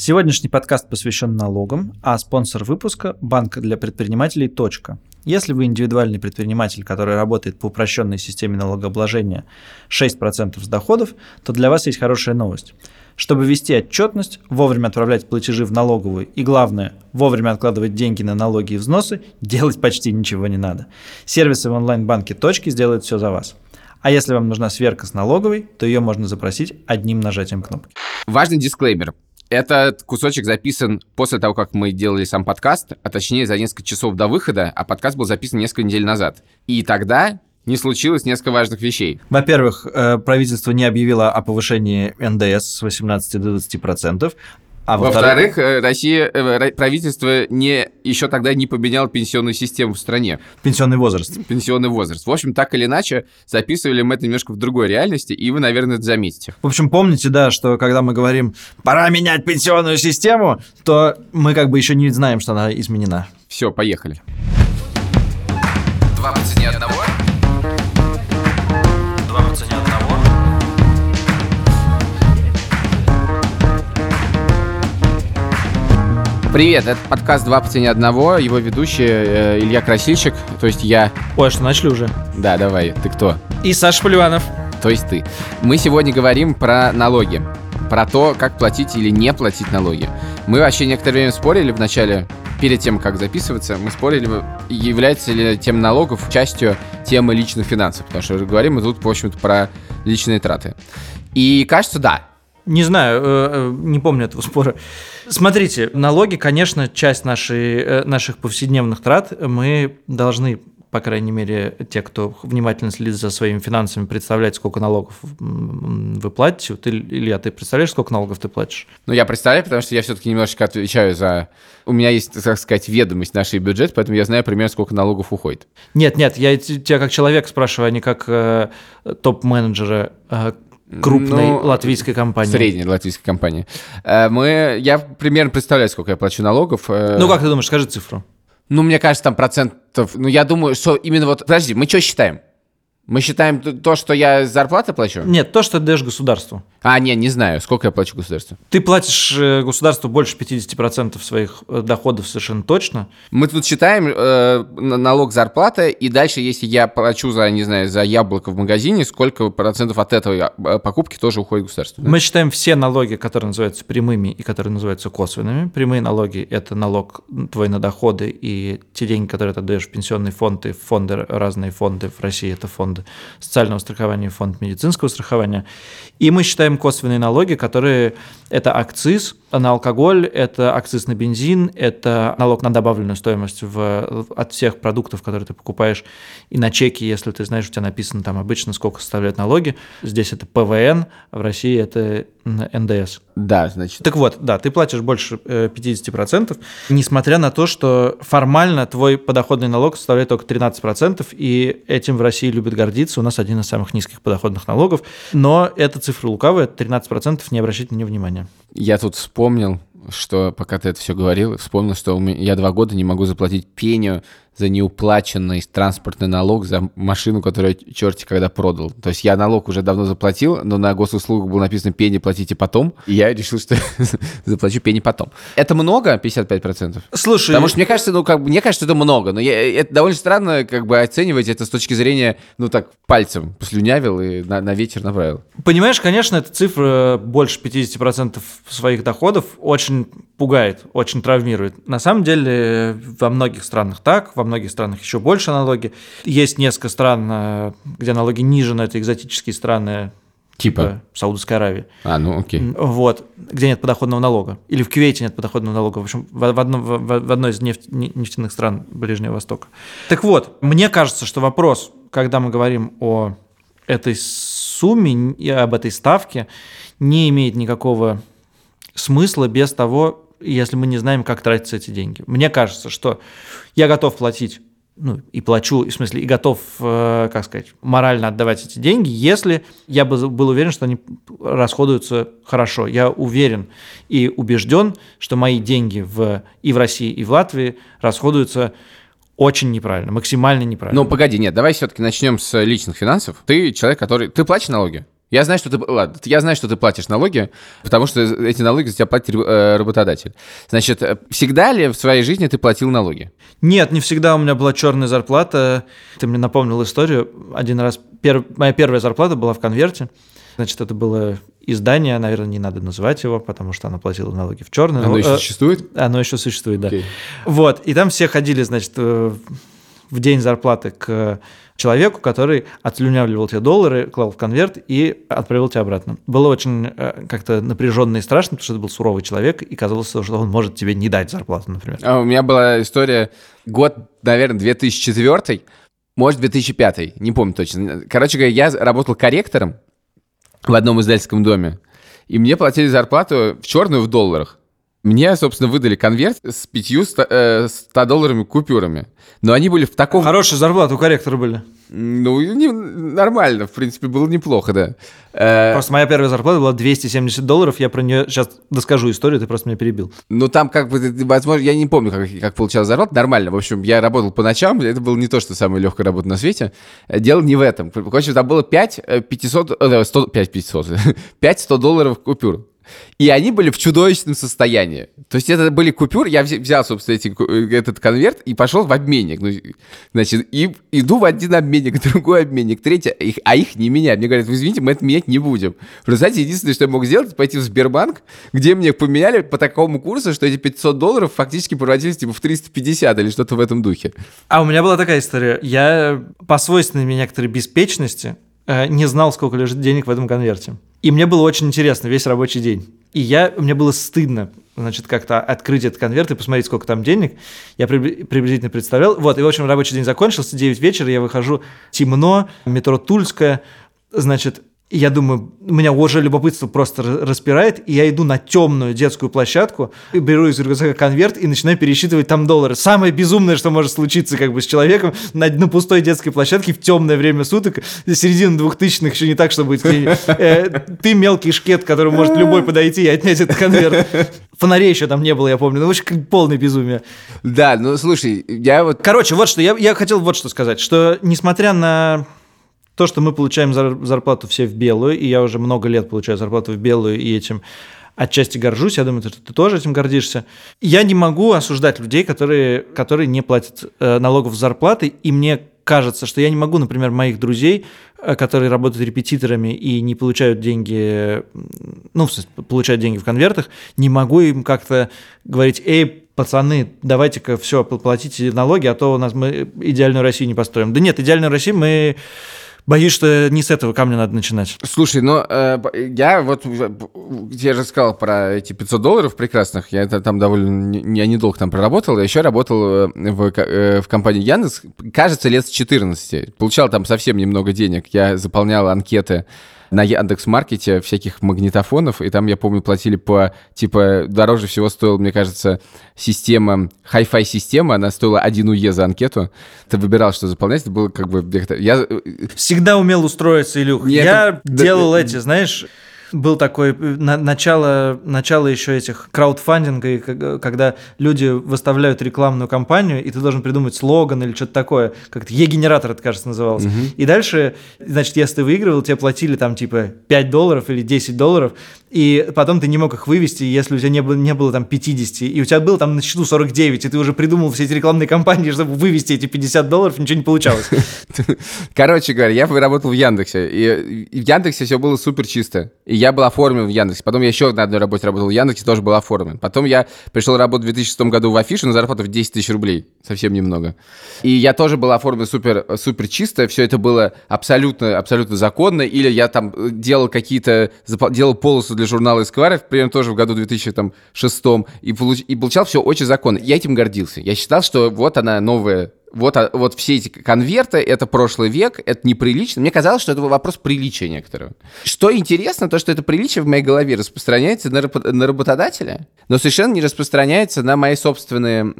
Сегодняшний подкаст посвящен налогам, а спонсор выпуска – банк для предпринимателей «Точка». Если вы индивидуальный предприниматель, который работает по упрощенной системе налогообложения 6% с доходов, то для вас есть хорошая новость. Чтобы вести отчетность, вовремя отправлять платежи в налоговую и, главное, вовремя откладывать деньги на налоги и взносы, делать почти ничего не надо. Сервисы в онлайн-банке «Точки» сделают все за вас. А если вам нужна сверка с налоговой, то ее можно запросить одним нажатием кнопки. Важный дисклеймер. Этот кусочек записан после того, как мы делали сам подкаст, а точнее за несколько часов до выхода, а подкаст был записан несколько недель назад. И тогда не случилось несколько важных вещей. Во-первых, правительство не объявило о повышении НДС с 18 до 20%. А во-вторых, правительство еще тогда не поменяло пенсионную систему в стране. Пенсионный возраст. В общем, так или иначе, записывали мы это немножко в другой реальности, и вы, наверное, это заметите. В общем, помните, да, что когда мы говорим «пора менять пенсионную систему», то мы как бы еще не знаем, что она изменена. Все, поехали. 2 по цене 1. 2 по цене 1. Привет, это подкаст «2 по цене 1», его ведущий Илья Красильщик, то есть я... Ой, что, начали уже? Да, давай, ты кто? И Саша Поливанов. То есть ты. Мы сегодня говорим про налоги, про то, как платить или не платить налоги. Мы вообще некоторое время спорили в начале, перед тем, как записываться, мы спорили, является ли тема налогов частью темы личных финансов, потому что говорим мы тут, в общем-то, про личные траты. И кажется, да. Не знаю, не помню этого спора. Смотрите, налоги, конечно, часть наших повседневных трат. Мы должны, по крайней мере, те, кто внимательно следит за своими финансами, представлять, сколько налогов вы платите. Вот, Илья, ты представляешь, сколько налогов ты платишь? Ну, я представляю, потому что я все-таки немножечко отвечаю за... У меня есть, так сказать, ведомость нашей бюджет, поэтому я знаю примерно, сколько налогов уходит. Нет, я тебя как человек спрашиваю, а не как топ-менеджера, крупной латвийской компании. Средней латвийской компании. Я примерно представляю, сколько я плачу налогов. Ну, как ты думаешь, скажи цифру. Ну, мне кажется, там процентов... Ну, я думаю, что именно вот... Подожди, мы что считаем? Мы считаем то, что я зарплаты плачу? Нет, то, что ты даешь государству. Не знаю, сколько я плачу государству. Ты платишь государству больше 50% своих доходов совершенно точно. Мы тут считаем налог зарплата, и дальше, если я плачу за яблоко в магазине, сколько процентов от этого покупки тоже уходит государству? Да? Мы считаем все налоги, которые называются прямыми и которые называются косвенными. Прямые налоги – это налог твой на доходы и те деньги, которые ты отдаешь в пенсионный фонд и фонды, разные фонды. В России это фонд социального страхования, фонд медицинского страхования. И мы считаем косвенные налоги, которые – это акциз на алкоголь, это акциз на бензин, это налог на добавленную стоимость от всех продуктов, которые ты покупаешь, и на чеки, если ты знаешь, у тебя написано там обычно, сколько составляют налоги. Здесь это ПВН, в России это НДС. Да, значит. Так вот, да, ты платишь больше 50%, несмотря на то, что формально твой подоходный налог составляет только 13%, и этим в России любят гордиться, у нас один из самых низких подоходных налогов, но эта цифра лукавая, 13%, не обращайте на нее внимания. Я тут вспомнил, что пока ты это все говорил, вспомнил, что я 2 года не могу заплатить пеню за неуплаченный транспортный налог за машину, которую я черти когда продал. То есть я налог уже давно заплатил, но на госуслугах было написано «пени платите потом», и я решил, что заплачу пени потом. Это много, 55%? Слушай... Потому что мне кажется, это много, но это довольно странно оценивать это с точки зрения, пальцем послюнявил и на вечер направил. Понимаешь, конечно, эта цифра больше 50% своих доходов очень пугает, очень травмирует. На самом деле во многих странах так, во многих странах еще больше налоги. Есть несколько стран, где налоги ниже, но это экзотические страны, типа Саудовской Аравии. Окей. Вот, где нет подоходного налога. Или в Кувейте нет подоходного налога. В общем, в одной из нефтяных стран Ближнего Востока. Так вот, мне кажется, что вопрос, когда мы говорим о этой сумме и об этой ставке, не имеет никакого смысла без того, если мы не знаем, как тратятся эти деньги. Мне кажется, что я готов платить, и плачу, и готов, морально отдавать эти деньги, если я был уверен, что они расходуются хорошо. Я уверен и убежден, что мои деньги и в России, и в Латвии расходуются очень неправильно, максимально неправильно. Давай все-таки начнем с личных финансов. Ты человек, который... Ты платишь налоги? Я знаю, что ты, ладно, я знаю, что ты платишь налоги, потому что эти налоги за тебя платит работодатель. Значит, всегда ли в своей жизни ты платил налоги? Нет, не всегда у меня была черная зарплата. Ты мне напомнил историю. Один раз моя первая зарплата была в конверте. Значит, это было издание, наверное, не надо называть его, потому что оно платило налоги в черную. Оно еще существует? Оно еще существует, okay. Да. Вот, и там все ходили, значит, в день зарплаты к человеку, который отслюнявливал тебе доллары, клал в конверт и отправил тебя обратно. Было очень как-то напряженно и страшно, потому что это был суровый человек, и казалось, что он может тебе не дать зарплату, например. А у меня была история, год, наверное, 2004, может, 2005, не помню точно. Короче говоря, я работал корректором в одном издательском доме, и мне платили зарплату в черную в долларах. Мне, собственно, выдали конверт с 5 $100 купюрами. Но они были в таком... Хорошая зарплата у корректора были. Ну, нормально, в принципе, было неплохо, да. Просто моя первая зарплата была $270, я про нее сейчас доскажу историю, ты просто меня перебил. Ну, там как бы, возможно, я не помню, как получалась зарплата, нормально. В общем, я работал по ночам, это было не то, что самая легкая работа на свете. Дело не в этом. В общем, там было 5 $100 купюр. И они были в чудовищном состоянии. То есть это были купюры, я взял, собственно, этот конверт и пошел в обменник. Ну, значит, и иду в один обменник, другой обменник, третий, их не меняют. Мне говорят, вы извините, мы это менять не будем. Вы знаете, единственное, что я мог сделать, это пойти в Сбербанк, где мне поменяли по такому курсу, что эти $500 фактически превратились типа в 350 или что-то в этом духе. А у меня была такая история. Я по свойственной мне некоторой беспечности не знал, сколько лежит денег в этом конверте. И мне было очень интересно весь рабочий день. И мне было стыдно, значит, как-то открыть этот конверт и посмотреть, сколько там денег. Я приблизительно представлял. Вот, и, в общем, рабочий день закончился, 9 вечера, я выхожу, темно, метро Тульская, значит, я думаю, меня уже любопытство просто распирает, и я иду на темную детскую площадку, беру из рюкзака конверт и начинаю пересчитывать там доллары. Самое безумное, что может случиться как бы с человеком на пустой детской площадке в темное время суток, середина 2000-х, еще не так, чтобы ты мелкий шкет, который может любой подойти и отнять этот конверт. Фонарей еще там не было, я помню. Ну, вообще, полное безумие. Да, ну, слушай, я вот... Короче, вот что, я хотел вот что сказать, что несмотря на... То, что мы получаем зарплату все в белую, и я уже много лет получаю зарплату в белую, и этим отчасти горжусь, я думаю, ты тоже этим гордишься. Я не могу осуждать людей, которые не платят налогов с зарплаты, и мне кажется, что я не могу, например, моих друзей, которые работают репетиторами и не получают деньги, ну, в смысле, получают деньги в конвертах, не могу им как-то говорить, эй, пацаны, давайте-ка все, платите налоги, а то у нас мы идеальную Россию не построим. Да нет, идеальную Россию мы... Боюсь, что не с этого камня надо начинать. Слушай, ну, я вот... Я же сказал про эти $500 прекрасных. Я там довольно... Я недолго там проработал. Я еще работал в компании Яндекс, кажется, лет с 14. Получал там совсем немного денег. Я заполнял анкеты на Яндекс.Маркете всяких магнитофонов, и там, я помню, платили по... Типа, дороже всего стоила, мне кажется, система... Hi-Fi система, она стоила 1 UE за анкету. Ты выбирал, что заполнять, это было как бы... Я... Всегда умел устроиться, Илюх. Я делал знаешь... Был такое начало еще этих краудфандинга, когда люди выставляют рекламную кампанию, и ты должен придумать слоган или что-то такое, как-то Е-генератор, это, кажется, называлось. Uh-huh. И дальше, значит, если ты выигрывал, тебе платили там типа $5 или $10, и потом ты не мог их вывести, если у тебя не было там 50, и у тебя было там на счету 49, и ты уже придумал все эти рекламные кампании, чтобы вывести эти $50, ничего не получалось. Короче говоря, я работал в Яндексе, и в Яндексе все было супер чисто. Я был оформлен в Яндексе. Потом я еще на одной работе работал в Яндексе, тоже был оформлен. Потом я пришел работать в 2006 году в Афишу на зарплату в 10 000 рублей. Совсем немного. И я тоже был оформлен супер чисто. Все это было абсолютно законно. Или я там делал полосу для журнала Esquire, примерно тоже в году 2006. И получал все очень законно. Я этим гордился. Я считал, что вот она новая... Вот все эти конверты, это прошлый век, это неприлично. Мне казалось, что это вопрос приличия некоторого. Что интересно, то, что это приличие в моей голове распространяется на работодателя, но совершенно не распространяется на мои собственные...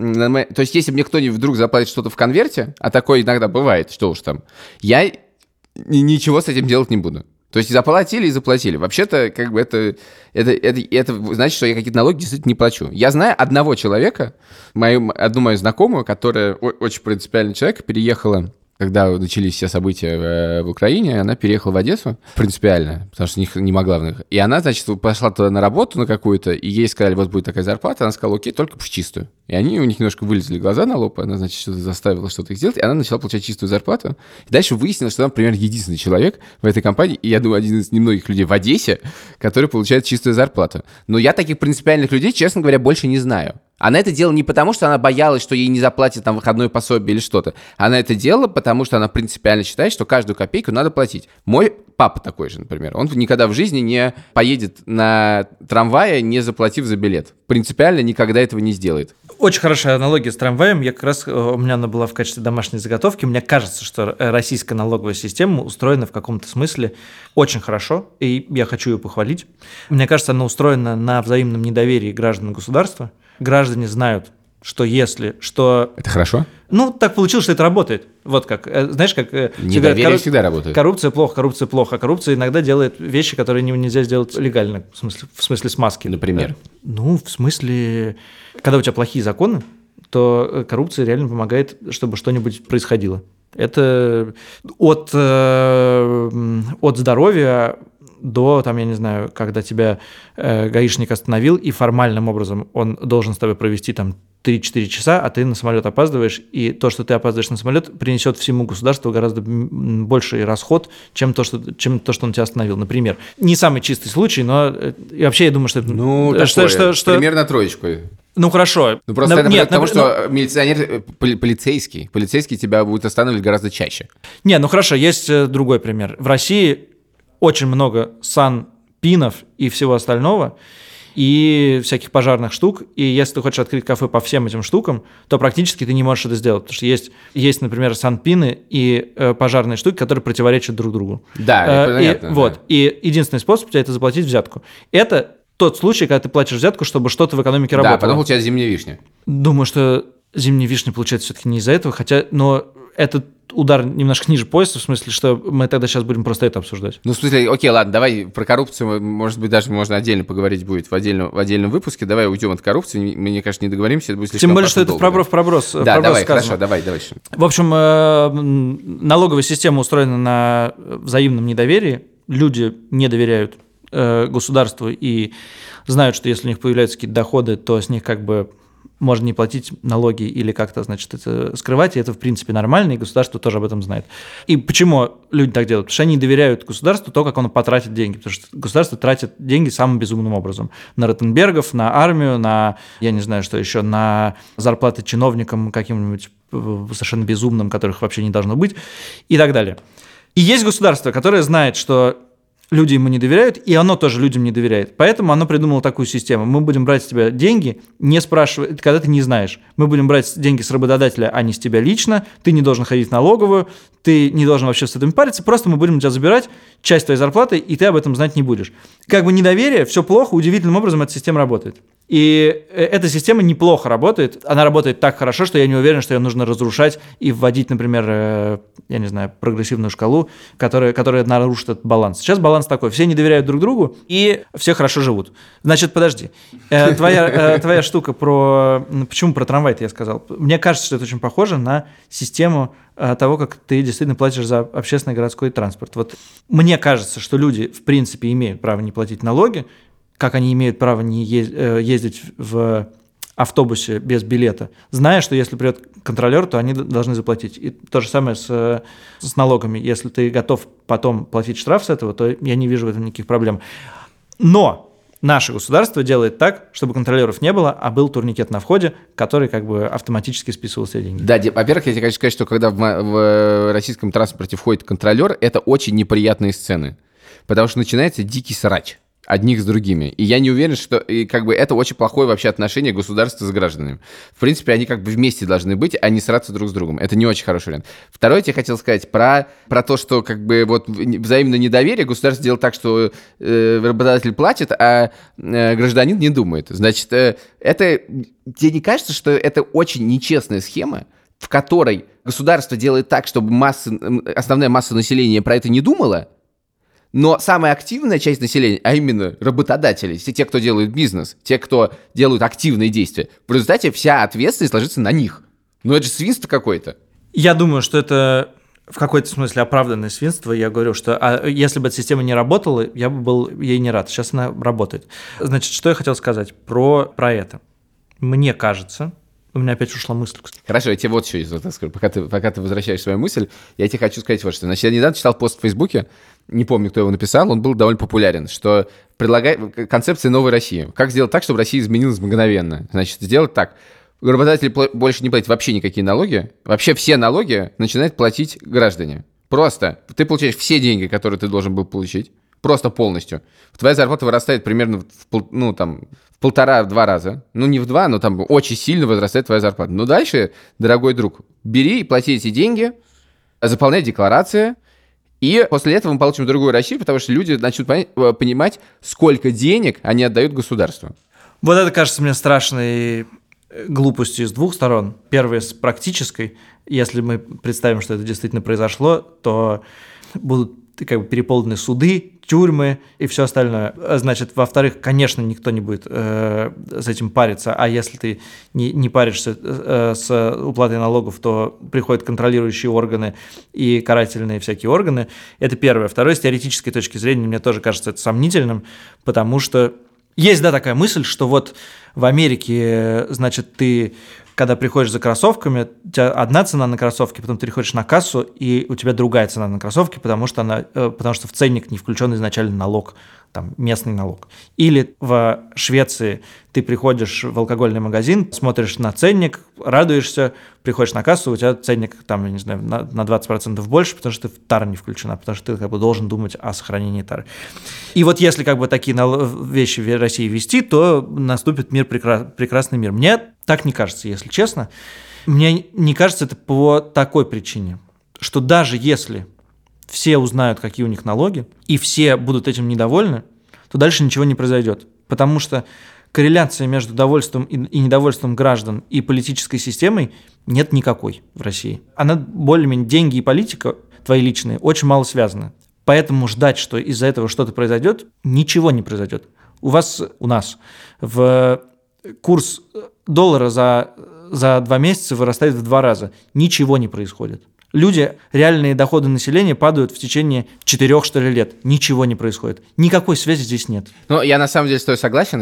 То есть, если мне кто-нибудь вдруг заплатит что-то в конверте, а такое иногда бывает, что уж там, я ничего с этим делать не буду. То есть заплатили и заплатили. Вообще-то, как бы это значит, что я какие-то налоги действительно не плачу. Я знаю одного человека, одну мою знакомую, которая очень принципиальный человек, переехала когда начались все события в Украине, она переехала в Одессу принципиально, потому что не могла в них. И она, значит, пошла туда на работу на какую-то, и ей сказали, вот будет такая зарплата, она сказала, окей, только в чистую. И у них немножко вылезли глаза на лоб, она, значит, что-то заставила что-то их сделать, и она начала получать чистую зарплату. И дальше выяснилось, что она, например, единственный человек в этой компании, и, я думаю, один из немногих людей в Одессе, который получает чистую зарплату. Но я таких принципиальных людей, честно говоря, больше не знаю. Она это делала не потому, что она боялась, что ей не заплатят там выходное пособие или что-то. Она это делала, потому что она принципиально считает, что каждую копейку надо платить. Мой папа такой же, например. Он никогда в жизни не поедет на трамвае, не заплатив за билет. Принципиально никогда этого не сделает. Очень хорошая аналогия с трамваем. Я как раз, у меня она была в качестве домашней заготовки. Мне кажется, что российская налоговая система устроена в каком-то смысле очень хорошо, и я хочу ее похвалить. Мне кажется, она устроена на взаимном недоверии граждан государства. Граждане знают, что если, что... Это хорошо? Ну, так получилось, что это работает. Вот как. Знаешь, как... Недоверие всегда работает. Коррупция плохо. А коррупция иногда делает вещи, которые нельзя сделать легально. В смысле смазки. Например? Ну, в смысле... Когда у тебя плохие законы, то коррупция реально помогает, чтобы что-нибудь происходило. Это от здоровья... до, там, я не знаю, когда тебя гаишник остановил, и формальным образом он должен с тобой провести там 3-4 часа, а ты на самолет опаздываешь, и то, что ты опаздываешь на самолет, принесет всему государству гораздо больший расход, чем то, что он тебя остановил, например. Не самый чистый случай, но и вообще я думаю, что... Ну, что примерно троечку. Ну, хорошо. Ну, просто это потому, что милиционер, полицейский тебя будет останавливать гораздо чаще. Не, ну, хорошо, есть другой пример. В России... очень много санпинов и всего остального, и всяких пожарных штук. И если ты хочешь открыть кафе по всем этим штукам, то практически ты не можешь это сделать. Потому что есть, например, санпины и пожарные штуки, которые противоречат друг другу. Да, понятно. И, да. Вот, и единственный способ у тебя это заплатить взятку. Это тот случай, когда ты платишь взятку, чтобы что-то в экономике работало. Да, потом у тебя зимняя вишня. Думаю, что зимняя вишня получается все-таки не из-за этого, хотя, но это... удар немножко ниже пояса, в смысле, что мы тогда сейчас будем просто это обсуждать. Ну, в смысле, окей, ладно, давай про коррупцию, может быть, даже можно отдельно поговорить будет в отдельном выпуске, давай уйдем от коррупции, мне, конечно, не договоримся, это будет слишком. Тем более, что это проброс. Да, проброс давай, сказано. Хорошо, давай. В общем, налоговая система устроена на взаимном недоверии, люди не доверяют государству и знают, что если у них появляются какие-то доходы, то с них как бы... можно не платить налоги или как-то, значит, это скрывать, и это, в принципе, нормально, и государство тоже об этом знает. И почему люди так делают? Потому что они доверяют государству то, как оно потратит деньги, потому что государство тратит деньги самым безумным образом. На Ротенбергов, на армию, на, я не знаю, что еще, на зарплаты чиновникам каким-нибудь совершенно безумным, которых вообще не должно быть, и так далее. И есть государство, которое знает, что... люди ему не доверяют, и оно тоже людям не доверяет. Поэтому оно придумало такую систему. Мы будем брать с тебя деньги, не спрашивая, когда ты не знаешь. Мы будем брать деньги с работодателя, а не с тебя лично. Ты не должен ходить в налоговую, ты не должен вообще с этим париться. Просто мы будем тебя забирать, часть твоей зарплаты, и ты об этом знать не будешь. Как бы недоверие, все плохо, удивительным образом эта система работает. И эта система неплохо работает. Она работает так хорошо, что я не уверен, что ее нужно разрушать и вводить, например, я не знаю, прогрессивную шкалу, которая нарушит этот баланс. Сейчас баланс такой. Все не доверяют друг другу, и все хорошо живут. Значит, подожди. Твоя штука про... Почему про трамвай-то я сказал? Мне кажется, что это очень похоже на систему того, как ты действительно платишь за общественный городской транспорт. Вот мне кажется, что люди, в принципе, имеют право не платить налоги, как они имеют право не ездить в автобусе без билета, зная, что если придет контролер, то они должны заплатить. И то же самое с налогами. Если ты готов потом платить штраф с этого, то я не вижу в этом никаких проблем. Но наше государство делает так, чтобы контролеров не было, а был турникет на входе, который как бы автоматически списывал все деньги. Да, во-первых, я тебе хочу сказать, что когда в российском транспорте входит контролер, это очень неприятные сцены, потому что начинается дикий срач. Одних с другими. И я не уверен, что и как бы это очень плохое вообще отношение государства с гражданами. В принципе, они как бы вместе должны быть, а не сраться друг с другом. Это не очень хороший вариант. Второе, я тебе хотел сказать про то, что как бы вот взаимное недоверие государство делает так, что работодатель платит, а гражданин не думает. Значит, тебе не кажется, что это очень нечестная схема, в которой государство делает так, чтобы основная масса населения про это не думала? Но самая активная часть населения, а именно работодатели, все те, кто делают бизнес, те, кто делают активные действия, в результате вся ответственность ложится на них. Ну это же свинство какое-то. Я думаю, что это в какой-то смысле оправданное свинство. Я говорю, что если бы эта система не работала, я бы был ей не рад. Сейчас она работает. Значит, что я хотел сказать про это? Мне кажется... У меня опять ушла мысль. Хорошо, я тебе вот еще скажу. Пока ты возвращаешь свою мысль, я тебе хочу сказать вот что. Значит, я недавно читал пост в Фейсбуке, не помню, кто его написал, он был довольно популярен, что предлагает концепция новой России. Как сделать так, чтобы Россия изменилась мгновенно? Значит, сделать так. Работодатели больше не платят вообще никакие налоги. Вообще все налоги начинают платить граждане. Просто ты получаешь все деньги, которые ты должен был получить. Просто полностью. Твоя зарплата вырастает примерно в 1,5-2 раза. Ну, не в 2, но там очень сильно возрастает твоя зарплата. Но дальше, дорогой друг, бери и плати эти деньги, заполняй декларации, и после этого мы получим другую Россию, потому что люди начнут понимать, сколько денег они отдают государству. Вот это кажется мне страшной глупостью с двух сторон. Первая с практической. Если мы представим, что это действительно произошло, то будут переполнены суды, тюрьмы и все остальное. Значит, во-вторых, конечно, никто не будет с этим париться, а если ты не паришься с уплатой налогов, то приходят контролирующие органы и карательные всякие органы. Это первое. Второе, с теоретической точки зрения, мне тоже кажется это сомнительным, потому что есть, да, такая мысль, что вот в Америке, значит, ты... Когда приходишь за кроссовками, у тебя одна цена на кроссовки, потом ты приходишь на кассу, и у тебя другая цена на кроссовки, потому что в ценник не включен изначально налог, там, местный налог. Или в Швеции ты приходишь в алкогольный магазин, смотришь на ценник, радуешься, приходишь на кассу, у тебя ценник, там, я не знаю, на 20% больше, потому что тара не включена, потому что ты должен думать о сохранении тары. И вот если такие вещи в России вести, то наступит мир, прекрасный мир. Мне так не кажется, если честно. Мне не кажется это по такой причине, что даже если все узнают, какие у них налоги, и все будут этим недовольны, то дальше ничего не произойдет. Потому что корреляции между довольством и недовольством граждан и политической системой нет никакой в России. Она более-менее, деньги и политика твои личные очень мало связаны. Поэтому ждать, что из-за этого что-то произойдет, ничего не произойдет. У нас в курс доллара за 2 месяца вырастает в 2 раза. Ничего не происходит. Люди, реальные доходы населения падают в течение 4, что ли, лет. Ничего не происходит. Никакой связи здесь нет. Ну, я на самом деле с тобой согласен.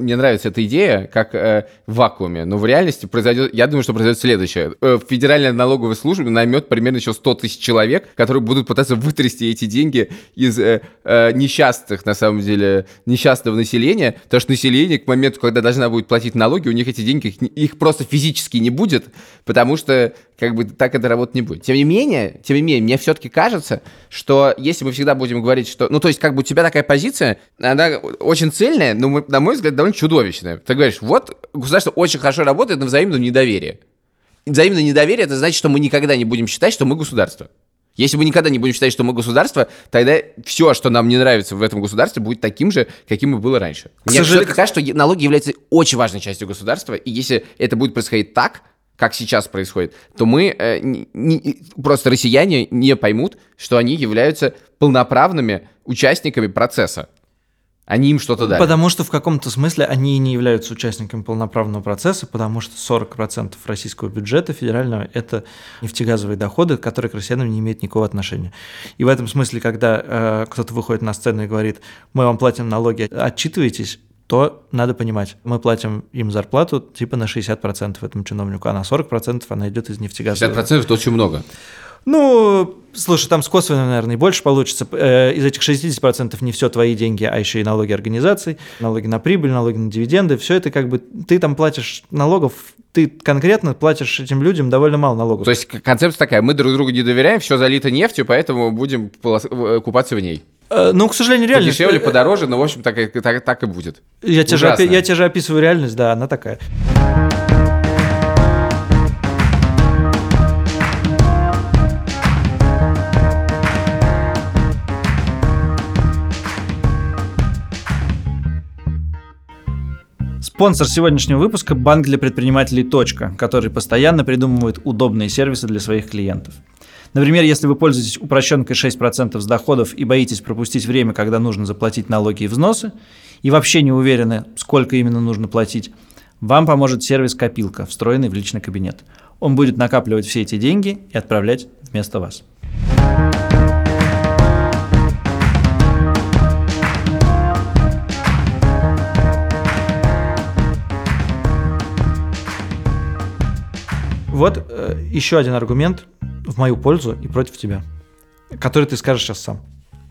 Мне нравится эта идея, как в вакууме. Но в реальности произойдет, я думаю, что произойдет следующее. Федеральная налоговая служба наймет примерно еще 100 тысяч человек, которые будут пытаться вытрясти эти деньги из несчастного населения. Потому что население к моменту, когда должна будет платить налоги, у них эти деньги, их просто физически не будет, потому что так эта работа не будет. Тем не менее, мне все-таки кажется, что если мы всегда будем говорить, что... Ну, то есть, у тебя такая позиция, она очень цельная, но, на мой взгляд, довольно чудовищная. Ты говоришь, вот, государство очень хорошо работает на взаимном недоверии. Взаимное недоверие — это значит, что мы никогда не будем считать, что мы государство. Если мы никогда не будем считать, что мы государство, тогда все, что нам не нравится в этом государстве, будет таким же, каким и было раньше. Мне кажется, что налоги являются очень важной частью государства, и если это будет происходить так, как сейчас происходит, то мы просто россияне не поймут, что они являются полноправными участниками процесса. Они им что-то дали. Потому что в каком-то смысле они не являются участниками полноправного процесса, потому что 40% российского бюджета федерального – это нефтегазовые доходы, которые к россиянам не имеют никакого отношения. И в этом смысле, когда кто-то выходит на сцену и говорит, мы вам платим налоги, отчитывайтесь, то надо понимать, мы платим им зарплату типа на 60% этому чиновнику, а на 40% она идет из нефтегаза. 60% – это очень много. Ну, слушай, там с косвенным, наверное, больше получится. Из этих 60% не все твои деньги, а еще и налоги организаций, налоги на прибыль, налоги на дивиденды. Все это ты там платишь налогов, ты конкретно платишь этим людям довольно мало налогов. То есть концепция такая, мы друг другу не доверяем, все залито нефтью, поэтому будем купаться в ней. Ну, к сожалению, реальность... Подешевле, подороже, но, в общем, так и будет. Я тебе же описываю реальность, да, она такая. Спонсор сегодняшнего выпуска – банк для предпринимателей «Точка», который постоянно придумывает удобные сервисы для своих клиентов. Например, если вы пользуетесь упрощенкой 6% с доходов и боитесь пропустить время, когда нужно заплатить налоги и взносы, и вообще не уверены, сколько именно нужно платить, вам поможет сервис «Копилка», встроенный в личный кабинет. Он будет накапливать все эти деньги и отправлять вместо вас. Вот еще один аргумент в мою пользу и против тебя, который ты скажешь сейчас сам.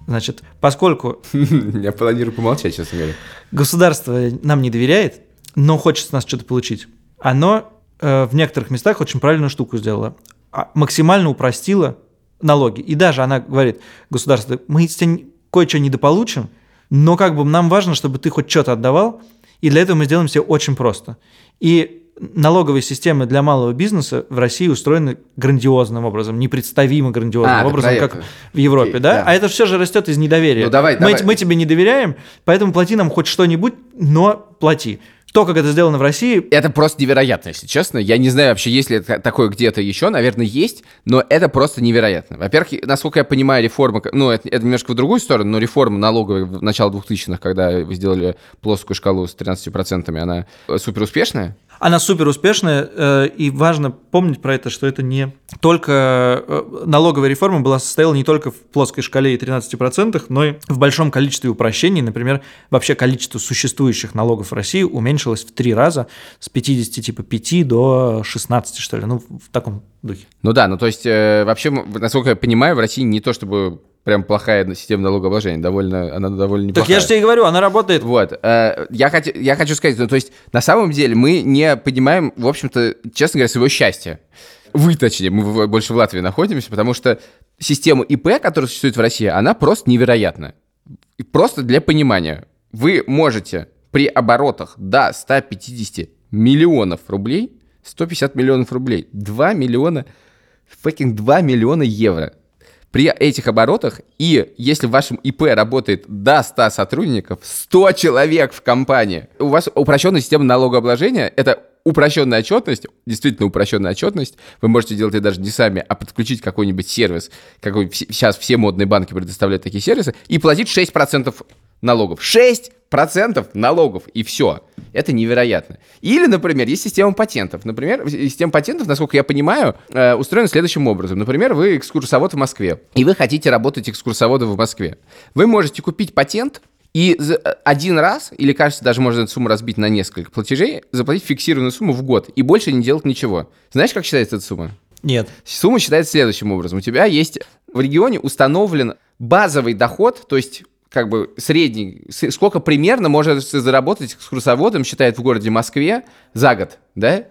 Значит, поскольку... Я планирую помолчать, честно говоря. Государство нам не доверяет, но хочет с нас что-то получить. Оно в некоторых местах очень правильную штуку сделало. Максимально упростило налоги. И даже она говорит, государство, мы с тебя кое-что недополучим, но как бы нам важно, чтобы ты хоть что-то отдавал, и для этого мы сделаем все очень просто. И налоговые системы для малого бизнеса в России устроены грандиозным образом, непредставимо грандиозным образом, как в Европе. Окей, да? А это все же растет из недоверия. Ну, давай. Мы тебе не доверяем, поэтому плати нам хоть что-нибудь, но плати. То, как это сделано в России... Это просто невероятно, если честно. Я не знаю вообще, есть ли это такое где-то еще. Наверное, есть, но это просто невероятно. Во-первых, насколько я понимаю, реформа... Ну, это немножко в другую сторону, но реформа налоговая в начале 2000-х, когда вы сделали плоскую шкалу с 13%, она суперуспешная? Она суперуспешная, и важно помнить про это, что это не только... Налоговая реформа была состояла не только в плоской шкале и 13%, но и в большом количестве упрощений. Например, вообще количество существующих налогов в России уменьшилось в 3 раза, с 55 до 16, что ли, ну, в таком духе. Ну да, ну то есть вообще, насколько я понимаю, в России не то чтобы... Прям плохая система налогообложения, она довольно неплохая. Так я же тебе и говорю, она работает. Вот, я хочу сказать, ну, то есть на самом деле мы не понимаем, в общем-то, честно говоря, своего счастья. Вы, точнее, мы больше в Латвии находимся, потому что система ИП, которая существует в России, она просто невероятна. И просто для понимания, вы можете при оборотах до 150 миллионов рублей, 150 миллионов рублей, 2 миллиона, факинг 2 миллиона евро. При этих оборотах, и если в вашем ИП работает до 100 сотрудников, 100 человек в компании, у вас упрощенная система налогообложения, это упрощенная отчетность, действительно упрощенная отчетность, вы можете делать это даже не сами, а подключить какой-нибудь сервис, какой сейчас все модные банки предоставляют такие сервисы, и платить 6% налогов. 6% налогов, и все. Это невероятно. Или, например, есть система патентов. Например, система патентов, насколько я понимаю, устроена следующим образом. Например, вы экскурсовод в Москве, и вы хотите работать экскурсоводом в Москве. Вы можете купить патент и один раз, или, кажется, даже можно эту сумму разбить на несколько платежей, заплатить фиксированную сумму в год и больше не делать ничего. Знаешь, как считается эта сумма? Нет. Сумма считается следующим образом. У тебя есть в регионе установлен базовый доход, то есть... как бы средний, сколько примерно может заработать экскурсоводом, считает в городе Москве за год, да,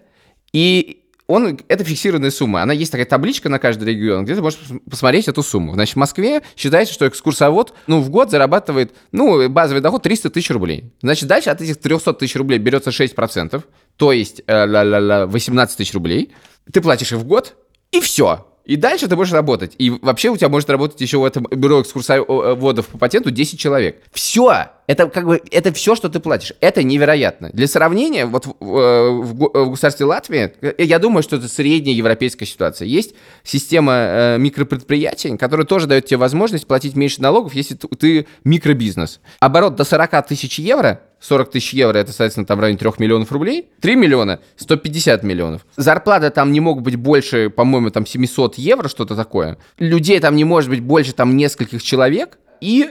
и это фиксированная сумма, она есть такая табличка на каждый регион, где ты можешь посмотреть эту сумму. Значит, в Москве считается, что экскурсовод, в год зарабатывает, базовый доход 300 тысяч рублей. Значит, дальше от этих 300 тысяч рублей берется 6%, то есть 18 тысяч рублей, ты платишь их в год, и все. И дальше ты будешь работать. И вообще у тебя может работать еще в этом бюро экскурсоводов по патенту 10 человек. Все! Это это все, что ты платишь. Это невероятно. Для сравнения, вот в государстве Латвии, я думаю, что это средняя европейская ситуация. Есть система микропредприятий, которая тоже дает тебе возможность платить меньше налогов, если ты микробизнес. Оборот до 40 тысяч евро, 40 тысяч евро, это, соответственно, там в районе 3 миллионов рублей, 3 миллиона, 150 миллионов. Зарплаты там не могут быть больше, по-моему, там 700 евро, что-то такое. Людей там не может быть больше там нескольких человек, и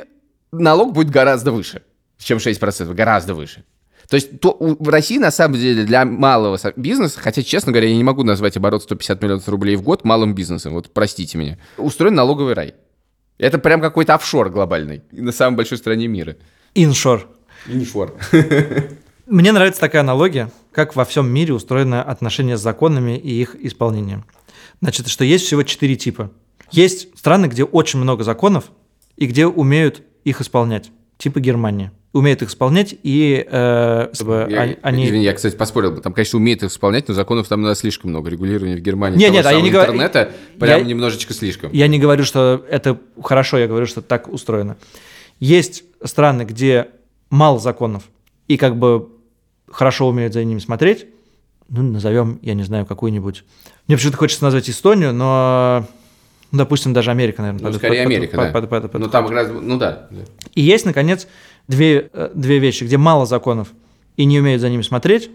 налог будет гораздо выше, чем 6%, гораздо выше. То есть в России, на самом деле, для малого бизнеса, хотя, честно говоря, я не могу назвать оборот 150 миллионов рублей в год малым бизнесом, вот простите меня, устроен налоговый рай. Это прям какой-то офшор глобальный на самой большой стране мира. Иншор. Иншор. Мне нравится такая аналогия, как во всем мире устроено отношение с законами и их исполнением. Значит, что есть всего 4 типа. Есть страны, где очень много законов и где умеют их исполнять, типа Германия. Умеют их исполнять, и они... Извини, я, кстати, поспорил бы. Там, конечно, умеют их исполнять, но законов там надо слишком много. Регулирование в Германии. Нет, я не говорю... интернета прям немножечко слишком. Я не говорю, что это хорошо, я говорю, что так устроено. Есть страны, где мало законов, и как бы хорошо умеют за ними смотреть. Ну, назовем, я не знаю, какую-нибудь... Мне почему-то хочется назвать Эстонию, но... Допустим, даже Америка, наверное. Скорее Америка, да. Ну, там раз... Ну, да. И есть, наконец, две вещи, где мало законов и не умеют за ними смотреть.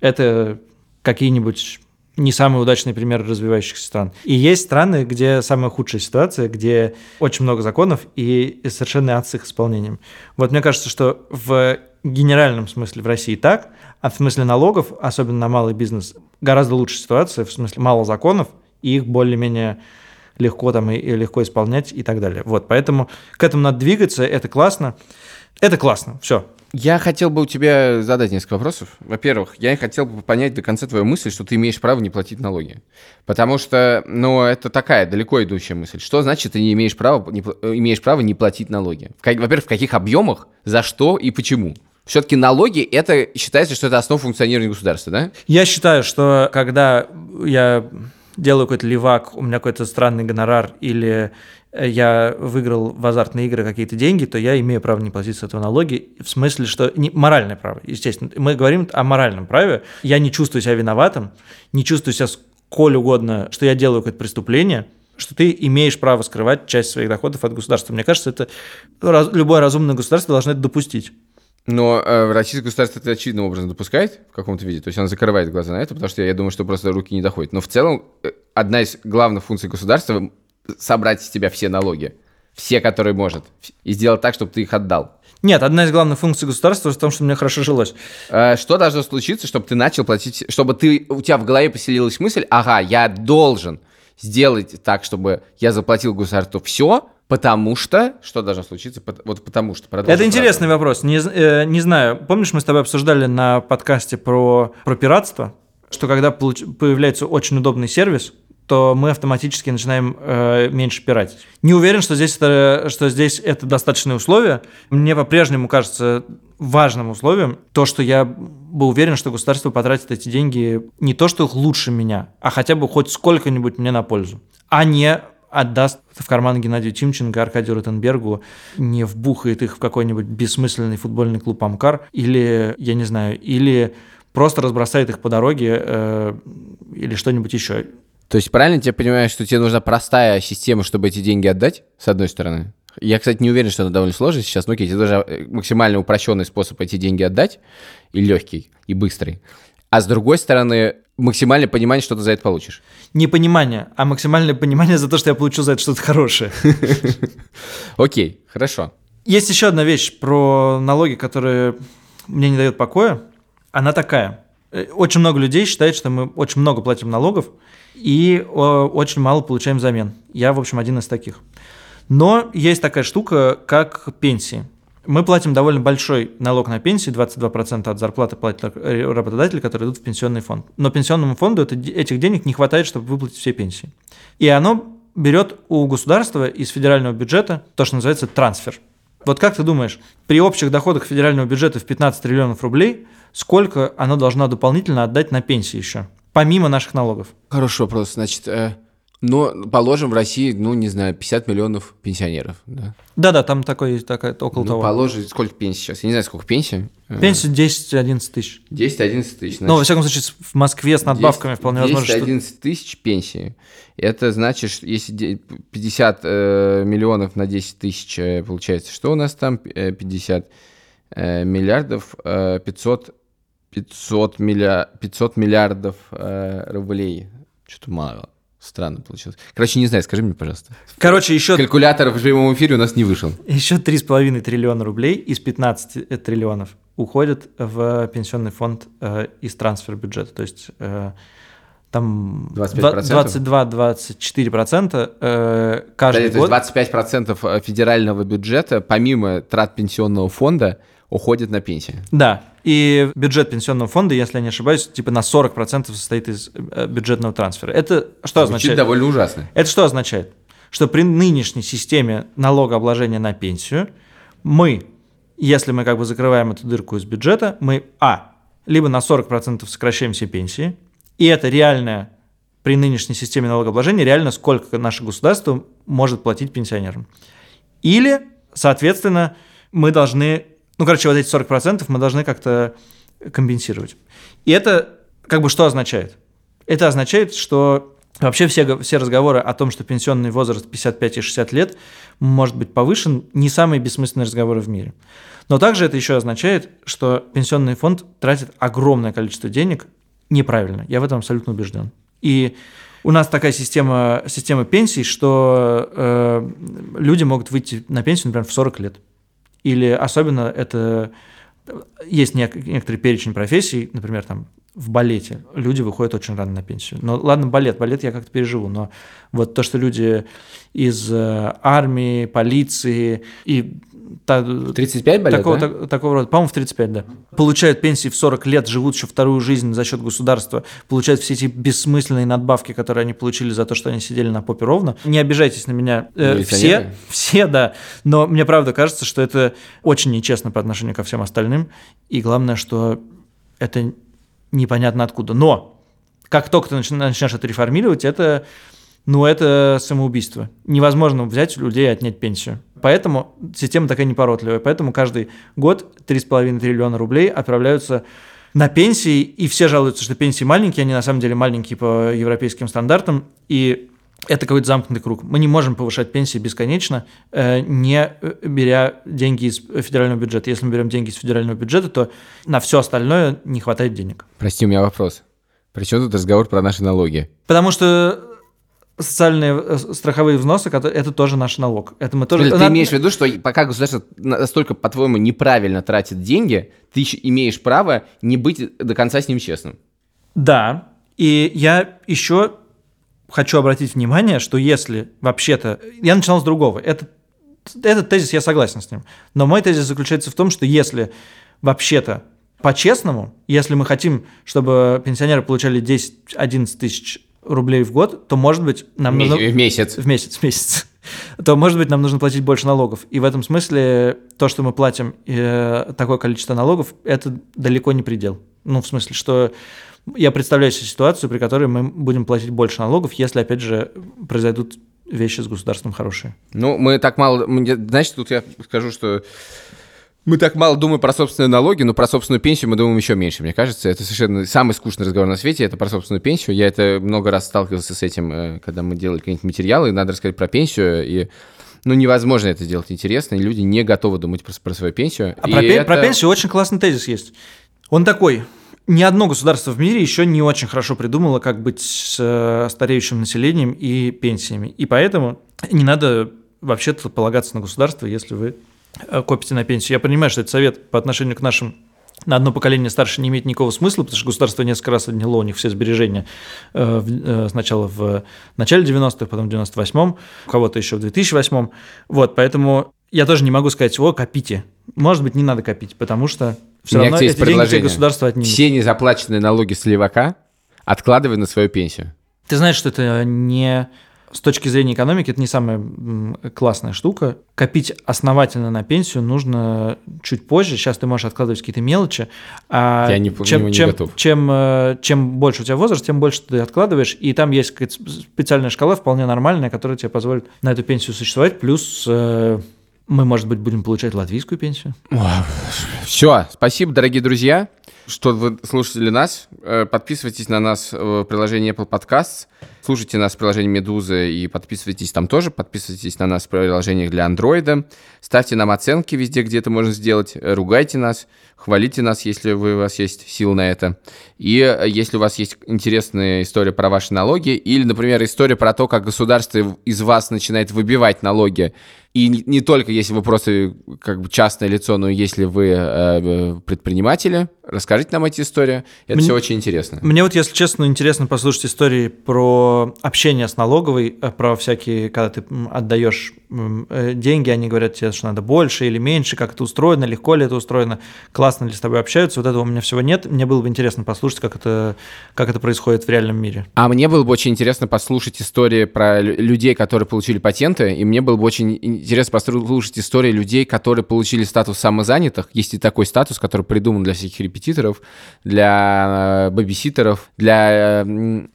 Это какие-нибудь не самый удачный пример развивающихся стран. И есть страны, где самая худшая ситуация, где очень много законов и совершенно ад с их исполнением. Вот мне кажется, что в генеральном смысле в России так, а в смысле налогов, особенно на малый бизнес, гораздо лучше ситуация, в смысле мало законов, и их более-менее легко там и легко исполнять и так далее. Вот, поэтому к этому надо двигаться, это классно. Это классно, все. Я хотел бы у тебя задать несколько вопросов. Во-первых, я хотел бы понять до конца твою мысль, что ты имеешь право не платить налоги. Потому что, это такая далеко идущая мысль. Что значит, ты не имеешь права не платить налоги? Во-первых, в каких объемах, за что и почему? Все-таки налоги, это считается, что это основа функционирования государства, да? Я считаю, что когда я делаю какой-то левак, у меня какой-то странный гонорар или я выиграл в азартные игры какие-то деньги, то я имею право не платить с этого налоги, в смысле, что моральное право, естественно. Мы говорим о моральном праве. Я не чувствую себя виноватым, не чувствую себя сколь угодно, что я делаю какое-то преступление, что ты имеешь право скрывать часть своих доходов от государства. Мне кажется, это любое разумное государство должно это допустить. Но российское государство это очевидным образом допускает в каком-то виде, то есть оно закрывает глаза на это, потому что я думаю, что просто руки не доходят. Но в целом одна из главных функций государства – собрать с тебя все налоги, все, которые может, и сделать так, чтобы ты их отдал. Нет, одна из главных функций государства в том, что мне хорошо жилось. Что должно случиться, чтобы ты начал платить, чтобы у тебя в голове поселилась мысль, ага, я должен сделать так, чтобы я заплатил государству все, потому что... Что должно случиться? Потому что... Это интересный вопрос. Не знаю. Помнишь, мы с тобой обсуждали на подкасте про пиратство, что когда появляется очень удобный сервис, то мы автоматически начинаем меньше пиратить. Не уверен, что здесь это достаточное условие. Мне по-прежнему кажется важным условием то, что я был уверен, что государство потратит эти деньги не то, что лучше меня, а хотя бы хоть сколько-нибудь мне на пользу, а не... отдаст в карман Геннадию Тимченко, Аркадию Ротенбергу, не вбухает их в какой-нибудь бессмысленный футбольный клуб «Амкар», или, я не знаю, или просто разбросает их по дороге, или что-нибудь еще. То есть правильно я понимаю, что тебе нужна простая система, чтобы эти деньги отдать, с одной стороны? Я, кстати, не уверен, что она довольно сложная сейчас, но окей, тебе нужен максимально упрощенный способ эти деньги отдать, и легкий, и быстрый. А с другой стороны... максимальное понимание, что ты за это получишь. Не понимание, а максимальное понимание за то, что я получу за это что-то хорошее. Окей, хорошо. Есть еще одна вещь про налоги, которая мне не дает покоя. Она такая. Очень много людей считает, что мы очень много платим налогов и очень мало получаем взамен. Я, в общем, один из таких. Но есть такая штука, как пенсии. Мы платим довольно большой налог на пенсии, 22% от зарплаты платят работодатели, которые идут в пенсионный фонд. Но пенсионному фонду этих денег не хватает, чтобы выплатить все пенсии. И оно берет у государства из федерального бюджета то, что называется трансфер. Вот как ты думаешь, при общих доходах федерального бюджета в 15 триллионов рублей, сколько оно должно дополнительно отдать на пенсии еще, помимо наших налогов? Хороший вопрос. Значит, положим, в России, 50 миллионов пенсионеров. Да, там около того. Положим, сколько пенсий сейчас? Я не знаю, сколько пенсий. Пенсия 10-11 тысяч. 10-11 тысяч. Значит, во всяком случае, в Москве с надбавками 10, вполне возможно, 10-11 тысяч пенсии. Это значит, что если 50 миллионов на 10 тысяч, получается, что у нас там? 50 миллиардов, 500 миллиардов рублей. Что-то мало. Странно получилось. Короче, не знаю, скажи мне, пожалуйста. Еще... Калькулятор в прямом эфире у нас не вышел. Еще 3,5 триллиона рублей из 15 триллионов уходят в пенсионный фонд из трансфер-бюджета. То есть там 22-24% каждый год. То есть 25% федерального бюджета, помимо трат пенсионного фонда, уходит на пенсию. Да. И бюджет пенсионного фонда, если я не ошибаюсь, на 40% состоит из бюджетного трансфера. Это что означает? Звучит довольно ужасно. Это что означает? Что при нынешней системе налогообложения на пенсию мы, если мы закрываем эту дырку из бюджета, мы, либо на 40% сокращаем все пенсии, и это реальное, при нынешней системе налогообложения, реально сколько наше государство может платить пенсионерам. Или, соответственно, мы должны... вот эти 40% мы должны как-то компенсировать. И это что означает? Это означает, что вообще все разговоры о том, что пенсионный возраст 55 и 60 лет может быть повышен, не самые бессмысленные разговоры в мире. Но также это еще означает, что пенсионный фонд тратит огромное количество денег неправильно. Я в этом абсолютно убежден. И у нас такая система пенсий, что люди могут выйти на пенсию, например, в 40 лет. Или особенно это... Есть некоторый перечень профессий, например, там в балете люди выходят очень рано на пенсию. Но ладно, балет я как-то переживу, но вот то, что люди из армии, полиции и... 35 балет, такого рода, по-моему, в 35, да. Получают пенсии в 40 лет, живут еще вторую жизнь за счет государства, получают все эти бессмысленные надбавки, которые они получили за то, что они сидели на попе ровно. Не обижайтесь на меня, все, да, но мне правда кажется, что это очень нечестно по отношению ко всем остальным, и главное, что это непонятно откуда. Но как только ты начинаешь это реформировать, это самоубийство. Невозможно взять у людей и отнять пенсию. Поэтому система такая непоротливая. Поэтому каждый год 3,5 триллиона рублей отправляются на пенсии, и все жалуются, что пенсии маленькие, они на самом деле маленькие по европейским стандартам, и это какой-то замкнутый круг. Мы не можем повышать пенсии бесконечно, не беря деньги из федерального бюджета. Если мы берем деньги из федерального бюджета, то на все остальное не хватает денег. Прости, у меня вопрос. При чем тут разговор про наши налоги? Потому что... Социальные страховые взносы, это тоже наш налог. Это мы тоже... Ты имеешь в виду, что пока государство настолько, по-твоему, неправильно тратит деньги, ты имеешь право не быть до конца с ним честным. Да, и я еще хочу обратить внимание, что если вообще-то... Я начинал с другого. Этот тезис, я согласен с ним. Но мой тезис заключается в том, что если вообще-то по-честному, если мы хотим, чтобы пенсионеры получали 10-11 тысяч рублей в год, то, может быть, нам нужно... В месяц. То, может быть, нам нужно платить больше налогов. И в этом смысле то, что мы платим такое количество налогов, это далеко не предел. Ну, в смысле, что я представляю себе ситуацию, при которой мы будем платить больше налогов, если, опять же, произойдут вещи с государством хорошие. Ну, мы так мало... Значит, тут я скажу, что... Мы так мало думаем про собственные налоги, но про собственную пенсию мы думаем еще меньше, мне кажется. Это совершенно самый скучный разговор на свете, это про собственную пенсию. Я это много раз сталкивался с этим, когда мы делали какие-нибудь материалы, и надо рассказать про пенсию, и невозможно это сделать интересно, и люди не готовы думать про свою пенсию. А про пенсию очень классный тезис есть. Он такой: ни одно государство в мире еще не очень хорошо придумало, как быть с стареющим населением и пенсиями. И поэтому не надо вообще-то полагаться на государство, если вы... копите на пенсию. Я понимаю, что этот совет по отношению к нашим на одно поколение старше не имеет никакого смысла, потому что государство несколько раз отняло у них все сбережения сначала в начале 90-х, потом в 98-м, у кого-то еще в 2008-м. Вот, поэтому я тоже не могу сказать: о, копите. Может быть, не надо копить, потому что все равно эти деньги государство отнимет. Все незаплаченные налоги с левака откладывай на свою пенсию. Ты знаешь, что это не... С точки зрения экономики это не самая классная штука. Копить основательно на пенсию нужно чуть позже. Сейчас ты можешь откладывать какие-то мелочи. А я не готов. Чем больше у тебя возраст, тем больше ты откладываешь. И там есть какая-то специальная шкала, вполне нормальная, которая тебе позволит на эту пенсию существовать. Плюс мы, может быть, будем получать латвийскую пенсию. Все. Спасибо, дорогие друзья, что вы слушали нас. Подписывайтесь на нас в приложении Apple Podcasts. Слушайте нас в приложении Meduza и подписывайтесь там тоже. Подписывайтесь на нас в приложениях для Android. Ставьте нам оценки везде, где это можно сделать. Ругайте нас, хвалите нас, если у вас есть силы на это. И если у вас есть интересная история про ваши налоги или, например, история про то, как государство из вас начинает выбивать налоги, и не только если вы просто как бы частное лицо, но и если вы предприниматели, расскажите нам эти истории. Это все очень интересно. Мне вот, если честно, интересно послушать истории про общение с налоговой, про всякие, когда ты отдаешь деньги, они говорят тебе, что надо больше или меньше, как это устроено, легко ли это устроено, классно ли с тобой общаются. Вот этого у меня всего нет. Мне было бы интересно послушать, как это происходит в реальном мире. А мне было бы очень интересно послушать истории про людей, которые получили патенты, и мне было бы очень интересно послушать истории людей, которые получили статус самозанятых. Есть и такой статус, который придуман для всяких репетиторов, для бэбиситеров, для...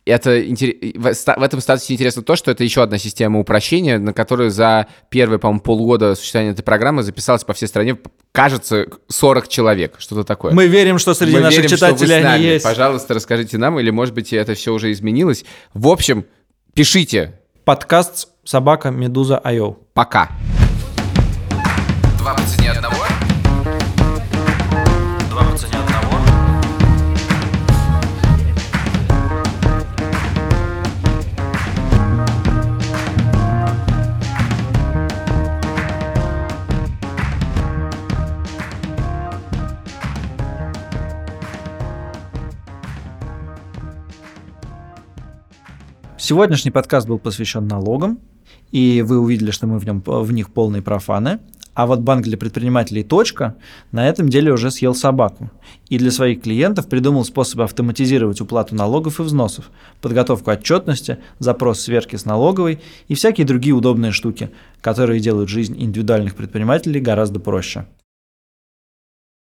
В этом статусе интересно то, что это еще одна система упрощения, на которую за первые, по-моему, полгода существования этой программы записалось по всей стране, кажется, 40 человек, что-то такое. Мы верим, что среди наших читателей они есть. Пожалуйста, расскажите нам, или, может быть, это все уже изменилось. В общем, пишите. Подкаст @meduza.io. Пока. 2 по цене одного. 2 по цене одного. Сегодняшний подкаст был посвящен налогам, и вы увидели, что мы в них полные профаны. А вот банк для предпринимателей «Точка» на этом деле уже съел собаку и для своих клиентов придумал способы автоматизировать уплату налогов и взносов, подготовку отчетности, запрос сверки с налоговой и всякие другие удобные штуки, которые делают жизнь индивидуальных предпринимателей гораздо проще.